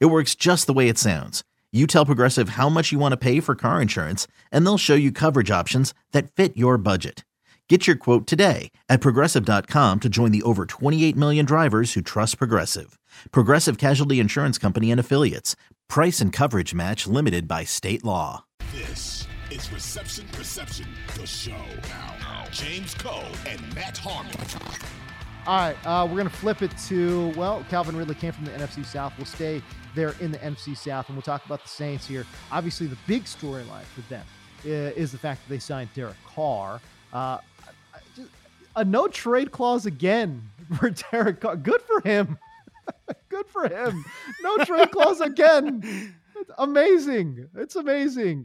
It works just the way it sounds. You tell Progressive how much you want to pay for car insurance, and they'll show you coverage options that fit your budget. Get your quote today at Progressive.com to join the over 28 million drivers who trust Progressive. Progressive Casualty Insurance Company and Affiliates. Price and coverage match limited by state law. This is Reception Perception, the show. Now, James Koh and Matt Harmon. All right, we're going to flip it to, well, Calvin Ridley came from the NFC South. We'll stay there in the NFC South, and we'll talk about the Saints here. Obviously, the big storyline for them is the fact that they signed Derek Carr. A no-trade clause again for Derek Carr. Good for him. Good for him. No-trade clause again. It's amazing. It's amazing.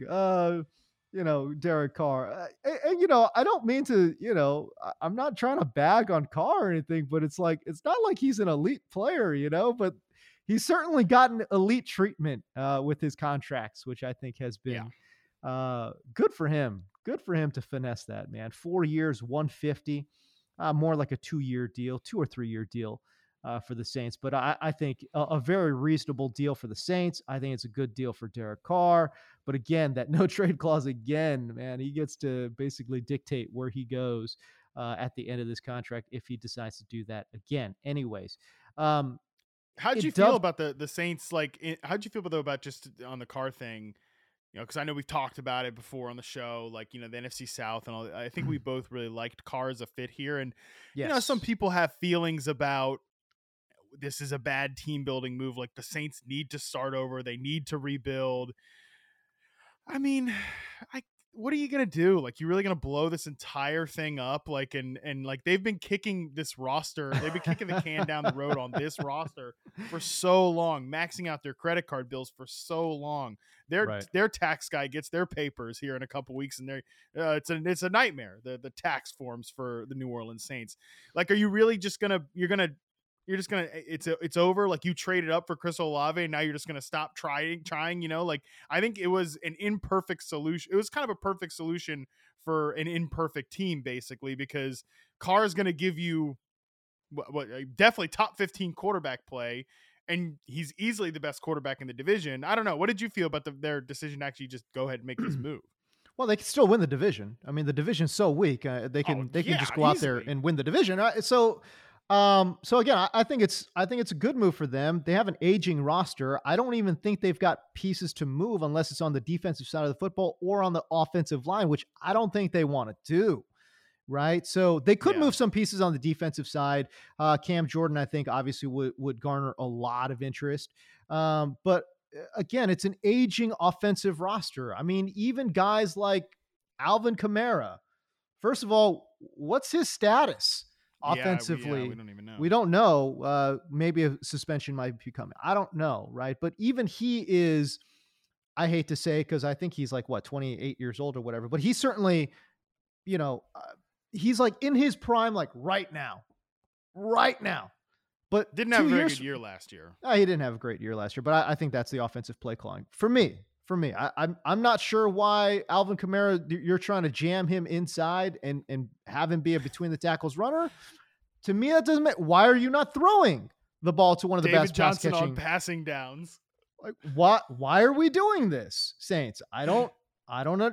Derek Carr. I don't mean to, I'm not trying to bag on Carr or anything, but it's like, it's not like he's an elite player, but he's certainly gotten elite treatment with his contracts, which I think has been good for him. Good for him to finesse that, man. 4 years, 150, more like a 2 year deal, 2 or 3 year deal for the Saints. But I think a very reasonable deal for the Saints. I think it's a good deal for Derek Carr. But again, that no trade clause again, man, he gets to basically dictate where he goes at the end of this contract if he decides to do that again. Anyways, how'd you feel about the Saints? How'd you feel about just on the Carr thing? Because I know we've talked about it before on the show, the NFC South and all that. I think we both really liked Carr as a fit here. And, some people have feelings about this is a bad team building move. Like the Saints need to start over. They need to rebuild. I mean, what are you going to do? You're really going to blow this entire thing up? They've been kicking this roster. They've been kicking the can down the road on this roster for so long, maxing out their credit card bills for so long. Their tax guy gets their papers here in a couple weeks, and it's a nightmare. The tax forms for the New Orleans Saints. Are you really just going to, it's over. You traded up for Chris Olave, and now you're just going to stop trying, I think it was an imperfect solution. It was kind of a perfect solution for an imperfect team, basically, because Carr is going to give you definitely top 15 quarterback play, and he's easily the best quarterback in the division. I don't know. What did you feel about their decision to actually just go ahead and make this move? Well, they can still win the division. I mean, the division's so weak. They can just go out there and win the division. So again, I think it's a good move for them. They have an aging roster. I don't even think they've got pieces to move unless it's on the defensive side of the football or on the offensive line, which I don't think they want to do. Right. So they could move some pieces on the defensive side. Cam Jordan, I think obviously would garner a lot of interest. But again, it's an aging offensive roster. I mean, even guys like Alvin Kamara, first of all, what's his status? Offensively, we don't even know. We don't know. Maybe a suspension might be coming. I don't know, right? But even he is, I hate to say, because I think he's 28 years old or whatever. But he's certainly, he's in his prime, right now. But didn't have a very good year last year. He didn't have a great year last year. But I think that's the offensive play calling for me. I'm not sure why Alvin Kamara, you're trying to jam him inside and have him be a between the tackles runner. To me, that doesn't matter. Why are you not throwing the ball to one of the best Johnson pass catching on passing downs? Why are we doing this, Saints? I don't know.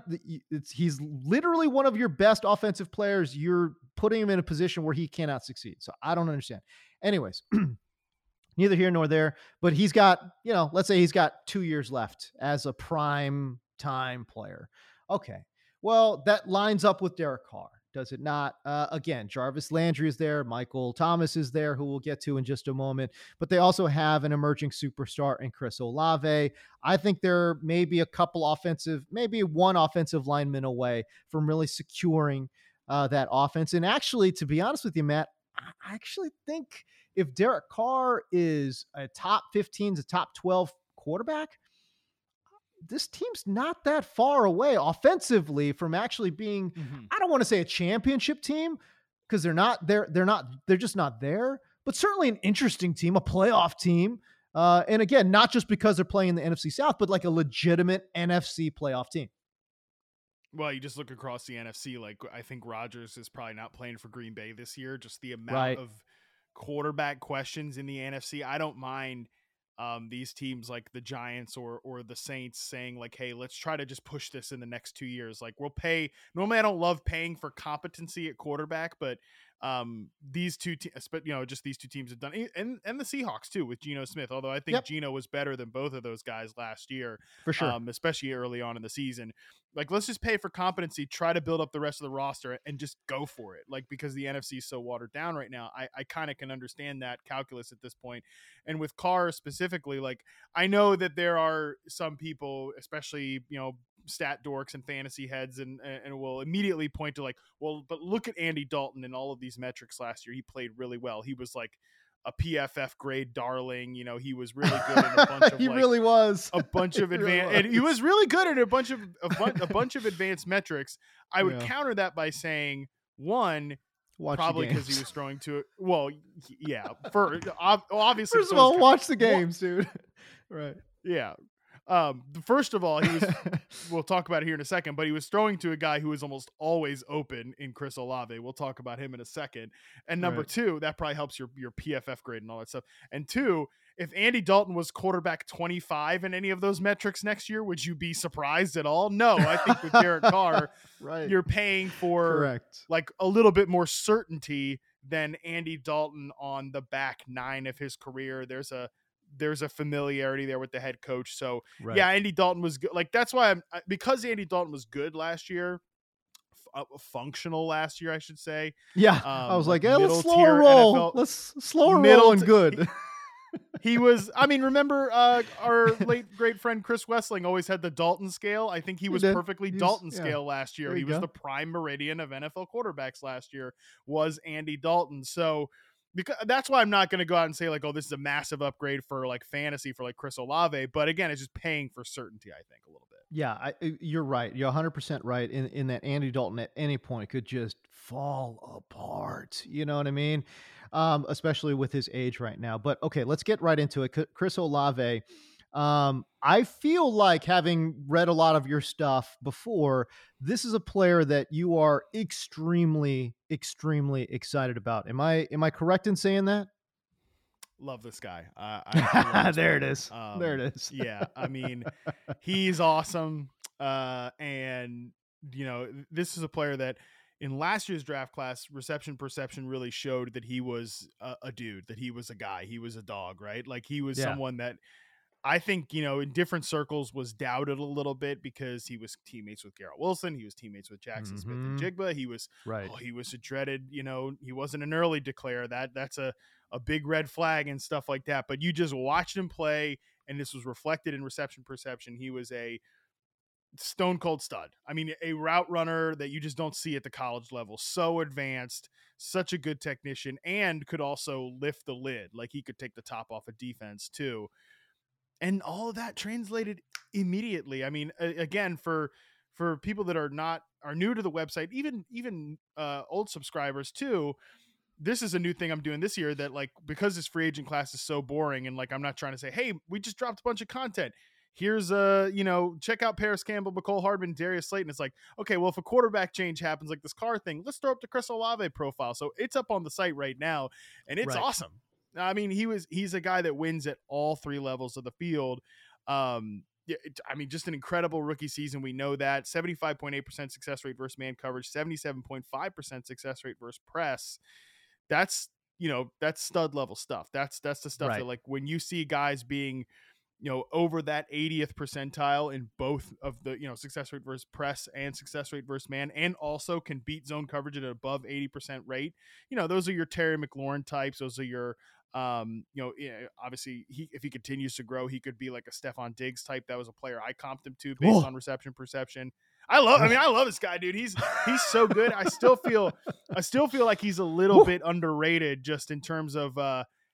He's literally one of your best offensive players. You're putting him in a position where he cannot succeed. So I don't understand. Anyways. Neither here nor there, but he's got, let's say he's got 2 years left as a prime time player. Okay. Well, that lines up with Derek Carr, does it not? Again, Jarvis Landry is there. Michael Thomas is there, who we'll get to in just a moment, but they also have an emerging superstar in Chris Olave. I think there may be maybe one offensive lineman away from really securing that offense. And actually, to be honest with you, Matt, I actually think if Derek Carr is a top 15 to top 12 quarterback, this team's not that far away offensively from actually being, I don't want to say a championship team because they're not there. They're just not there, but certainly an interesting team, a playoff team. And again, not just because they're playing the NFC South, but like a legitimate NFC playoff team. Well, you just look across the NFC, like I think Rodgers is probably not playing for Green Bay this year. Just the amount of quarterback questions in the NFC. I don't mind these teams like the Giants or the Saints saying like, hey, let's try to just push this in the next 2 years. Like we'll pay. Normally I don't love paying for competency at quarterback, but these two teams, but you know, just these two teams have done, and the Seahawks too with Geno Smith. Although I think Geno was better than both of those guys last year, for sure, especially early on in the season. Like, let's just pay for competency, try to build up the rest of the roster, and just go for it. Like, because the NFC is so watered down right now, I kind of can understand that calculus at this point. And with Carr specifically, like I know that there are some people, especially you know, stat dorks and fantasy heads and will immediately point to like, well, but look at Andy Dalton and all of these metrics last year. He played really well. He was like a PFF grade darling. You know, he was really good in a bunch of he like, really was a bunch of advanced really and he was really good at a bunch of advanced metrics. I would counter that by saying one, watch probably because he was throwing to it. Well, yeah, for obviously first of all, watch the games, dude. Right. Yeah. First of all, he was, we'll talk about it here in a second, but he was throwing to a guy who was almost always open in Chris Olave. We'll talk about him in a second. And number two, that probably helps your PFF grade and all that stuff. And two, if Andy Dalton was quarterback 25 in any of those metrics next year, would you be surprised at all? No, I think with Derek Carr, you're paying for like a little bit more certainty than Andy Dalton on the back nine of his career. There's a familiarity there with the head coach. So yeah, Andy Dalton was good. Like, that's why because Andy Dalton was good last year, functional last year, I should say. Yeah. I was like, hey, let's slow roll. NFL, let's slow roll and good. He was, I mean, remember our late great friend, Chris Westling always had the Dalton scale. I think he was perfectly Dalton scale last year. He was the prime meridian of NFL quarterbacks last year was Andy Dalton. So, because that's why I'm not going to go out and say like, oh, this is a massive upgrade for like fantasy for like Chris Olave. But again, it's just paying for certainty, I think, a little bit. Yeah, you're right. You're 100% right in that Andy Dalton at any point could just fall apart. You know what I mean? Especially with his age right now. But okay, let's get right into it. Chris Olave, I feel like, having read a lot of your stuff before, this is a player that you are extremely, extremely excited about. Am I correct in saying that? Love this guy. There it is. There it is. Yeah. I mean, he's awesome. And you know, this is a player that, in last year's draft class, Reception Perception really showed that he was a dude, that he was a guy, he was a dog, right? Like he was someone that, I think, you know, in different circles was doubted a little bit because he was teammates with Garrett Wilson. He was teammates with Jackson Smith and Jigba. He was, he was a dreaded, you know, he wasn't an early declare. That's a big red flag and stuff like that. But you just watched him play, and this was reflected in Reception Perception. He was a stone cold stud. I mean, a route runner that you just don't see at the college level. So advanced, such a good technician, and could also lift the lid. Like he could take the top off of defense too. And all of that translated immediately. I mean, again, for people that are new to the website, even old subscribers too, this is a new thing I'm doing this year that, like, because this free agent class is so boring and like, I'm not trying to say, hey, we just dropped a bunch of content. Here's check out Paris Campbell, McCole Hardman, Darius Slayton. It's like, okay, well, if a quarterback change happens, like this Carr thing, let's throw up the Chris Olave profile. So it's up on the site right now, and it's awesome. I mean, he's a guy that wins at all three levels of the field. I mean, just an incredible rookie season. We know that 75.8% success rate versus man coverage, 77.5% success rate versus press. That's, you know, that's stud level stuff. That's the stuff that, like, when you see guys being, you know, over that 80th percentile in both of the, you know, success rate versus press and success rate versus man, and also can beat zone coverage at an above 80% rate. You know, those are your Terry McLaurin types. Those are your, obviously if he continues to grow, he could be like a Stefon Diggs type. That was a player I comped him to based on Reception Perception. I love this guy, dude. He's so good. I still feel like he's a little bit underrated just in terms of,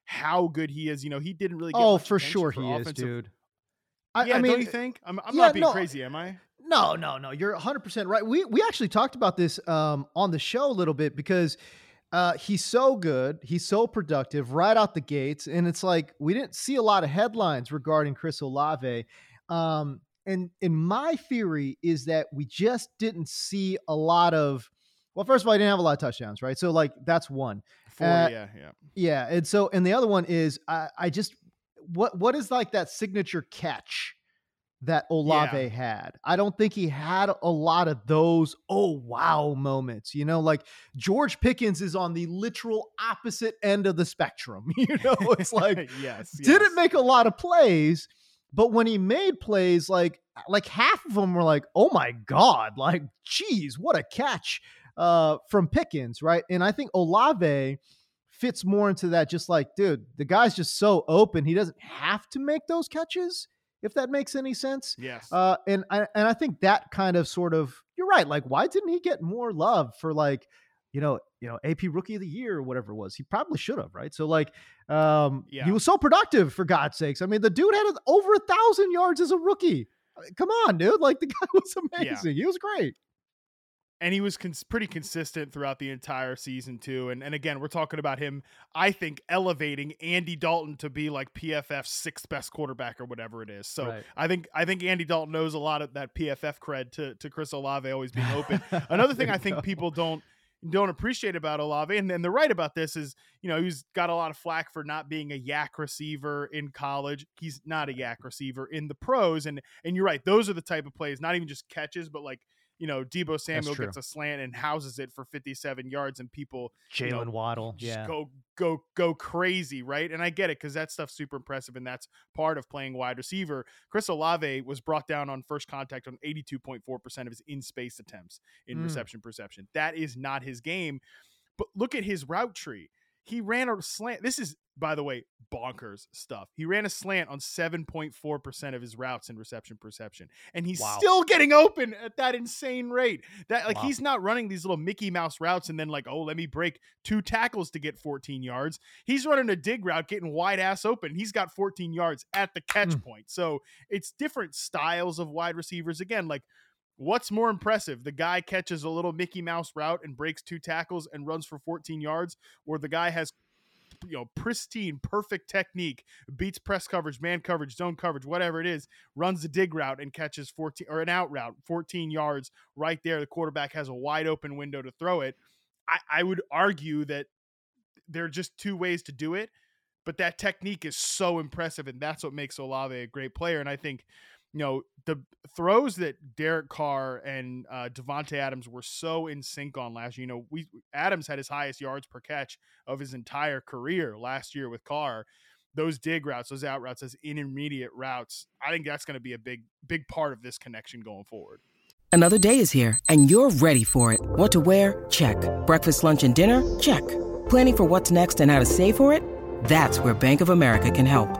how good he is. You know, he didn't really get much attention for offensive. He is, dude. I mean, don't you think? I'm not being crazy, am I? No. You're 100% right. We actually talked about this on the show a little bit because he's so good. He's so productive right out the gates. And it's like we didn't see a lot of headlines regarding Chris Olave. And my theory is that we just didn't see a lot of, well, first of all, he didn't have a lot of touchdowns, right? So, like, that's one. Four, yeah. Yeah, and so, and the other one is I just, what is like that signature catch that Olave had? I don't think he had a lot of those, oh, wow moments, you know, like George Pickens is on the literal opposite end of the spectrum. You know, it's like, didn't make a lot of plays, but when he made plays, like half of them were like, oh my God, like, geez, what a catch from Pickens. Right. And I think Olave fits more into that. Just like, dude, the guy's just so open. He doesn't have to make those catches, if that makes any sense. Yes. And I think that kind of sort of, you're right. Like, why didn't he get more love for, like, you know, AP Rookie of the Year or whatever it was? He probably should have, right? So, like, he was so productive, for God's sakes. I mean, the dude had over 1,000 yards as a rookie. I mean, come on, dude. Like, the guy was amazing. Yeah. He was great. And he was pretty consistent throughout the entire season, too. And again, we're talking about him, I think, elevating Andy Dalton to be like PFF's sixth best quarterback or whatever it is. So right. I think Andy Dalton knows a lot of that PFF cred to Chris Olave always being open. Another thing I think people don't appreciate about Olave, and they're right about this, is, you know, he's got a lot of flack for not being a yak receiver in college. He's not a yak receiver in the pros. And you're right. Those are the type of plays, not even just catches, but like, you know, Deebo Samuel gets a slant and houses it for 57 yards and people, Jalen Waddle, go crazy, right? And I get it, because that stuff's super impressive and that's part of playing wide receiver. Chris Olave was brought down on first contact on 82.4% of his in-space attempts in reception perception. That is not his game. But look at his route tree. He ran a slant. This is, by the way, bonkers stuff. He ran a slant on 7.4% of his routes in reception perception, and he's still getting open at that insane rate. That, like, he's not running these little Mickey Mouse routes and then like, oh, let me break two tackles to get 14 yards. He's running a dig route, getting wide ass open. He's got 14 yards at the catch point. So it's different styles of wide receivers. Again, like, what's more impressive? The guy catches a little Mickey Mouse route and breaks two tackles and runs for 14 yards, or the guy has, you know, pristine, perfect technique, beats press coverage, man coverage, zone coverage, whatever it is, runs the dig route and catches 14, or an out route, 14 yards right there. The quarterback has a wide open window to throw it. I would argue that there are just two ways to do it, but that technique is so impressive, and that's what makes Olave a great player. And I think, you know, the throws that Derek Carr and Devontae Adams were so in sync on last year, you know, Adams had his highest yards per catch of his entire career last year with Carr. Those dig routes, those out routes, those intermediate routes, I think that's going to be a big, big part of this connection going forward. Another day is here, and you're ready for it. What to wear? Check. Breakfast, lunch, and dinner? Check. Planning for what's next and how to save for it? That's where Bank of America can help.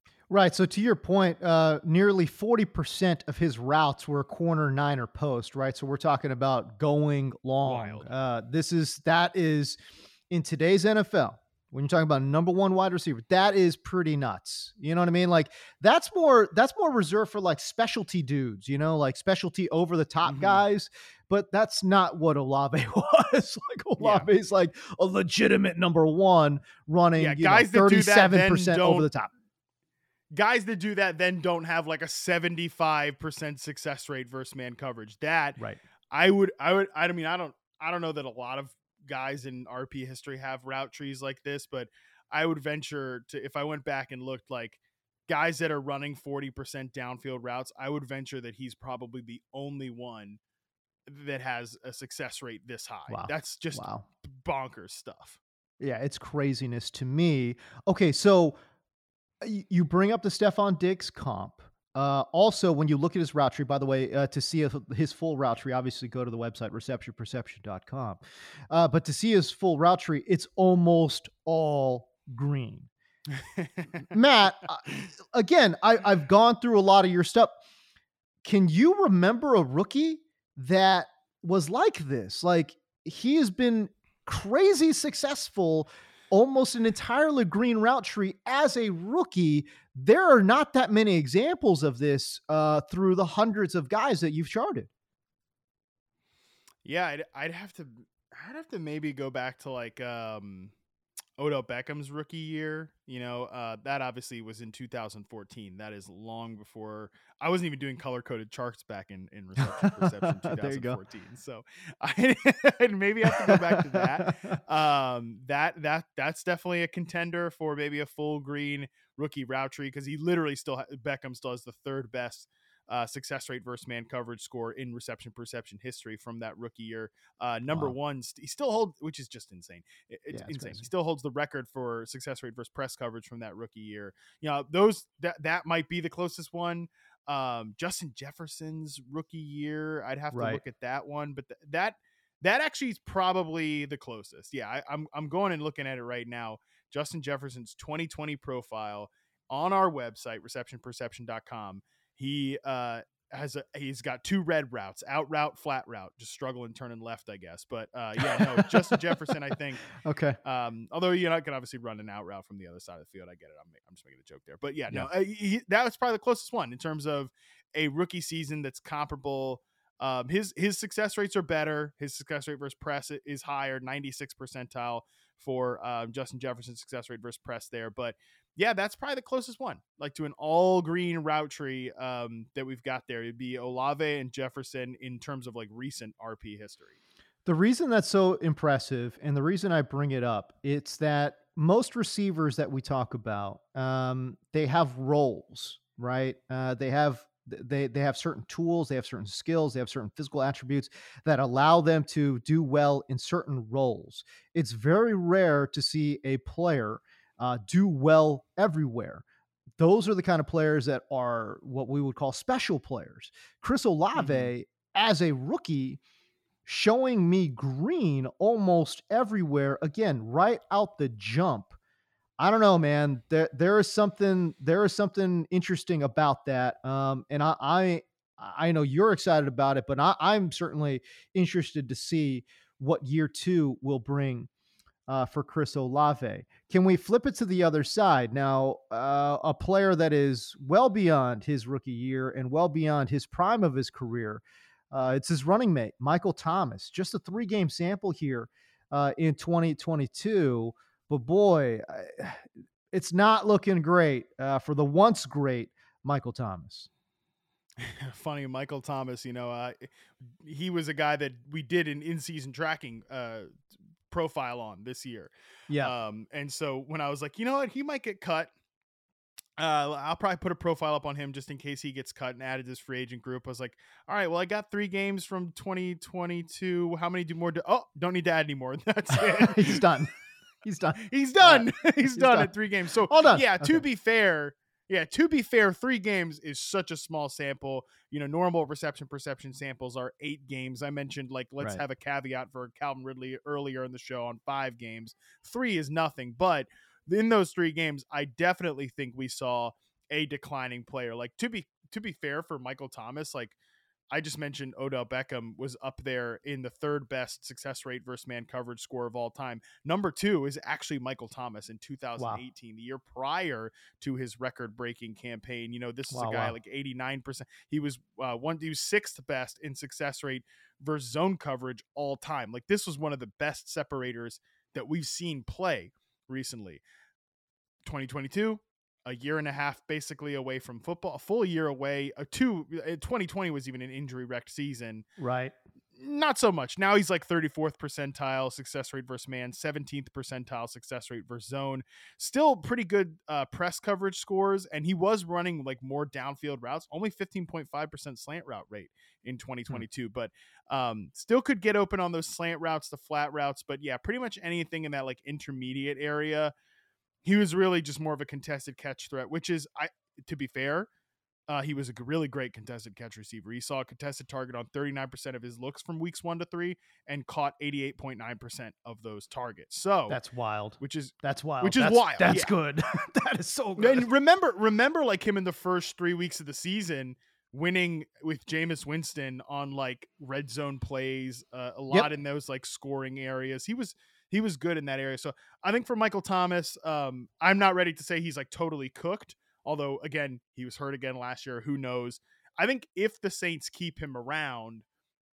Right. So to your point, nearly 40% of his routes were corner, nine, or post, right? So we're talking about going long. That is in today's NFL, when you're talking about number one wide receiver, that is pretty nuts. You know what I mean? Like, that's more reserved for like specialty dudes, you know, like specialty over the top guys, but that's not what Olave was. Like, Olave's like a legitimate number one running, guys, you know, 37% over the top. Guys that do that then don't have like a 75% success rate versus man coverage. That right. I don't know that a lot of guys in RP history have route trees like this, but I would venture to, if I went back and looked, like guys that are running 40% downfield routes, I would venture that he's probably the only one that has a success rate this high. Wow. That's just bonkers stuff. Yeah, it's craziness to me. Okay, so you bring up the Stefon Diggs comp. Also, when you look at his route tree, by the way, to see his full route tree, obviously go to the website, ReceptionPerception.com. But to see his full route tree, it's almost all green. Matt, again, I've gone through a lot of your stuff. Can you remember a rookie that was like this? Like, he has been crazy successful, almost an entirely green route tree as a rookie. There are not that many examples of this through the hundreds of guys that you've charted. Yeah, I'd have to maybe go back to like Odell Beckham's rookie year. You know, that obviously was in 2014. That is long before I wasn't even doing color coded charts back in Reception Perception 2014. So I'd maybe have to go back to that. That's definitely a contender for maybe a full green rookie route tree, because he literally Beckham still has the third best success rate versus man coverage score in Reception Perception history from that rookie year. Number one, he still holds, which is just insane. It's insane. Crazy. He still holds the record for success rate versus press coverage from that rookie year. You know, that might be the closest one. Justin Jefferson's rookie year, I'd have to look at that one, but that actually is probably the closest. Yeah. I'm going and looking at it right now. Justin Jefferson's 2020 profile on our website, receptionperception.com. He he's got two red routes, out route, flat route, just struggling turning left, I guess. But Justin Jefferson, I think. Okay. Although you're not gonna obviously run an out route from the other side of the field. I get it. I'm just making a joke there. But that was probably the closest one in terms of a rookie season that's comparable. His success rates are better. His success rate versus press is higher, 96th percentile for Justin Jefferson's success rate versus press there. But yeah, that's probably the closest one, like to an all green route tree that we've got there. It'd be Olave and Jefferson in terms of like recent RP history. The reason that's so impressive, and the reason I bring it up, it's that most receivers that we talk about, they have roles, right? They have certain tools, they have certain skills, they have certain physical attributes that allow them to do well in certain roles. It's very rare to see a player do well everywhere. Those are the kind of players that are what we would call special players. Chris Olave, as a rookie, showing me green almost everywhere. Again, right out the jump. I don't know, man. There is something interesting about that. And I know you're excited about it, but I'm certainly interested to see what year two will bring for Chris Olave. Can we flip it to the other side now? A player that is well beyond his rookie year and well beyond his prime of his career. It's his running mate, Michael Thomas. Just a 3-game sample here in 2022. But boy, it's not looking great for the once great Michael Thomas. Funny, Michael Thomas, you know, he was a guy that we did an in-season tracking profile on this year. Yeah. And so when I was like, you know what, he might get cut. I'll probably put a profile up on him just in case he gets cut and added this free agent group. I was like, all right, well, I got 3 games from 2022. How many do more? Don't need to add anymore. That's it. He's done. He's done. Right. He's done at 3 games. So to be fair, 3 games is such a small sample. You know, normal Reception Perception samples are 8 games. I mentioned, like, let's have a caveat for Calvin Ridley earlier in the show on 5 games. 3 is nothing. But in those 3 games, I definitely think we saw a declining player. Like, to be fair for Michael Thomas, like, I just mentioned Odell Beckham was up there in the third best success rate versus man coverage score of all time. Number 2 is actually Michael Thomas in 2018, the year prior to his record breaking campaign. You know, this is a guy like 89%. He was 6th best in success rate versus zone coverage all time. Like, this was one of the best separators that we've seen play recently. 2022. A year and a half basically away from football, a full year away. 2020 was even an injury-wrecked season. Right. Not so much. Now he's like 34th percentile success rate versus man, 17th percentile success rate versus zone. Still pretty good press coverage scores, and he was running like more downfield routes, only 15.5% slant route rate in 2022, but still could get open on those slant routes, the flat routes. But yeah, pretty much anything in that like intermediate area, he was really just more of a contested catch threat, which is, to be fair, He was a really great contested catch receiver. He saw a contested target on 39% of his looks from weeks 1 to 3 and caught 88.9% of those targets. So that's wild, which is wild. That's good. That is so good. And remember like him in the first 3 weeks of the season, winning with Jameis Winston on like red zone plays a lot in those like scoring areas. He was good in that area. So I think for Michael Thomas, I'm not ready to say he's like totally cooked. Although, again, he was hurt again last year. Who knows? I think if the Saints keep him around,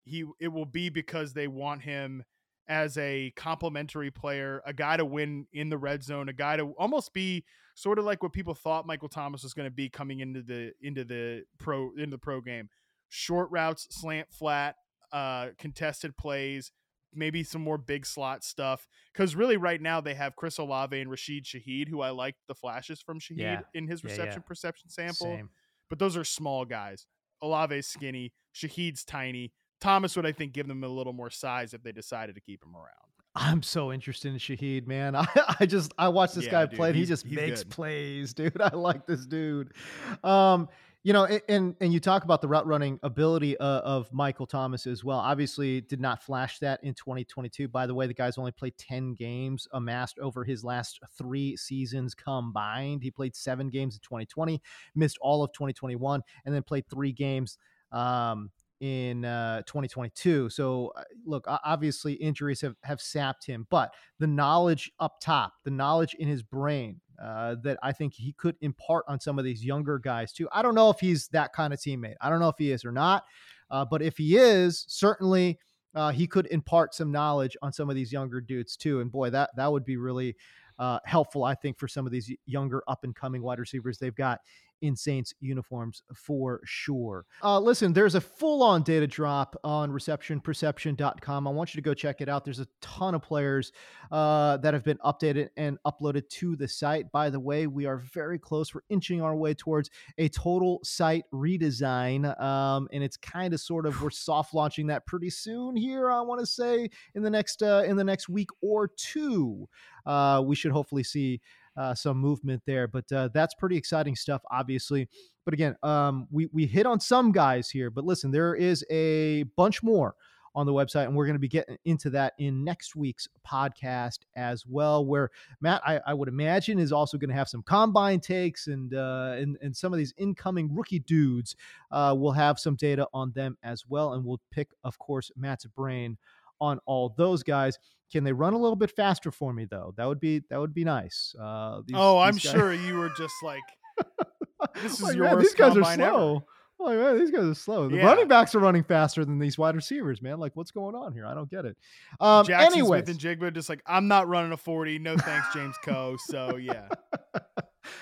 it will be because they want him as a complementary player, a guy to win in the red zone, a guy to almost be sort of like what people thought Michael Thomas was going to be coming into the pro game. Short routes, slant flat, contested plays, maybe some more big slot stuff, because really right now they have Chris Olave and Rashid Shaheed, who I liked the flashes from Shaheed in his reception perception sample. Same. But those are small guys. Olave's skinny, Shaheed's tiny. Thomas would, I think, give them a little more size if they decided to keep him around. I'm so interested in Shaheed, man. I watched this guy play. He makes good plays, dude. I like this dude. You know, and you talk about the route running ability of Michael Thomas as well. Obviously did not flash that in 2022. By the way, the guy's only played 10 games amassed over his last 3 seasons combined. He played 7 games in 2020, missed all of 2021, and then played 3 games in 2022. So look, obviously injuries have sapped him, but the knowledge up top, the knowledge in his brain that I think he could impart on some of these younger guys too. I don't know if he's that kind of teammate. I don't know if he is or not, but if he is, certainly he could impart some knowledge on some of these younger dudes too. And boy, that would be really helpful, I think, for some of these younger up and coming wide receivers they've got in Saints uniforms for sure. Listen, there's a full-on data drop on ReceptionPerception.com. I want you to go check it out. There's a ton of players that have been updated and uploaded to the site. By the way, we are very close. We're inching our way towards a total site redesign, and it's kind of sort of we're soft launching that pretty soon here, I want to say, in the next week or two. We should hopefully see some movement there, but that's pretty exciting stuff, obviously. But again, we hit on some guys here, but listen, there is a bunch more on the website, and we're going to be getting into that in next week's podcast as well, where Matt, I would imagine, is also going to have some combine takes, and some of these incoming rookie dudes will have some data on them as well, and we'll pick, of course, Matt's brain on all those guys. Can they run a little bit faster for me though? That would be nice. I'm sure you were just like, this is your worst combine ever. These guys are slow. Oh man, these guys are slow. The running backs are running faster than these wide receivers, man. Like, what's going on here? I don't get it. Jackson Smith and Jigba just like, I'm not running a 40. No thanks, James Koh. So yeah.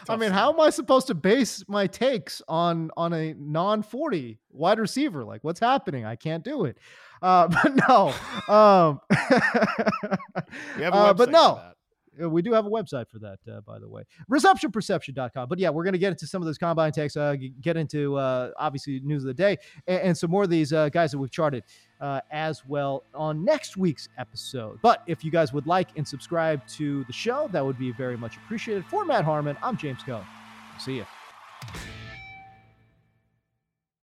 I mean, how am I supposed to base my takes on a non-40 wide receiver? Like, what's happening? I can't do it. We have a website for that. We do have a website for that, by the way, receptionperception.com. But yeah, we're going to get into some of those combine takes, get into obviously news of the day and some more of these guys that we've charted as well on next week's episode. But if you guys would like and subscribe to the show, that would be very much appreciated. For Matt Harmon, I'm James Koh. See ya.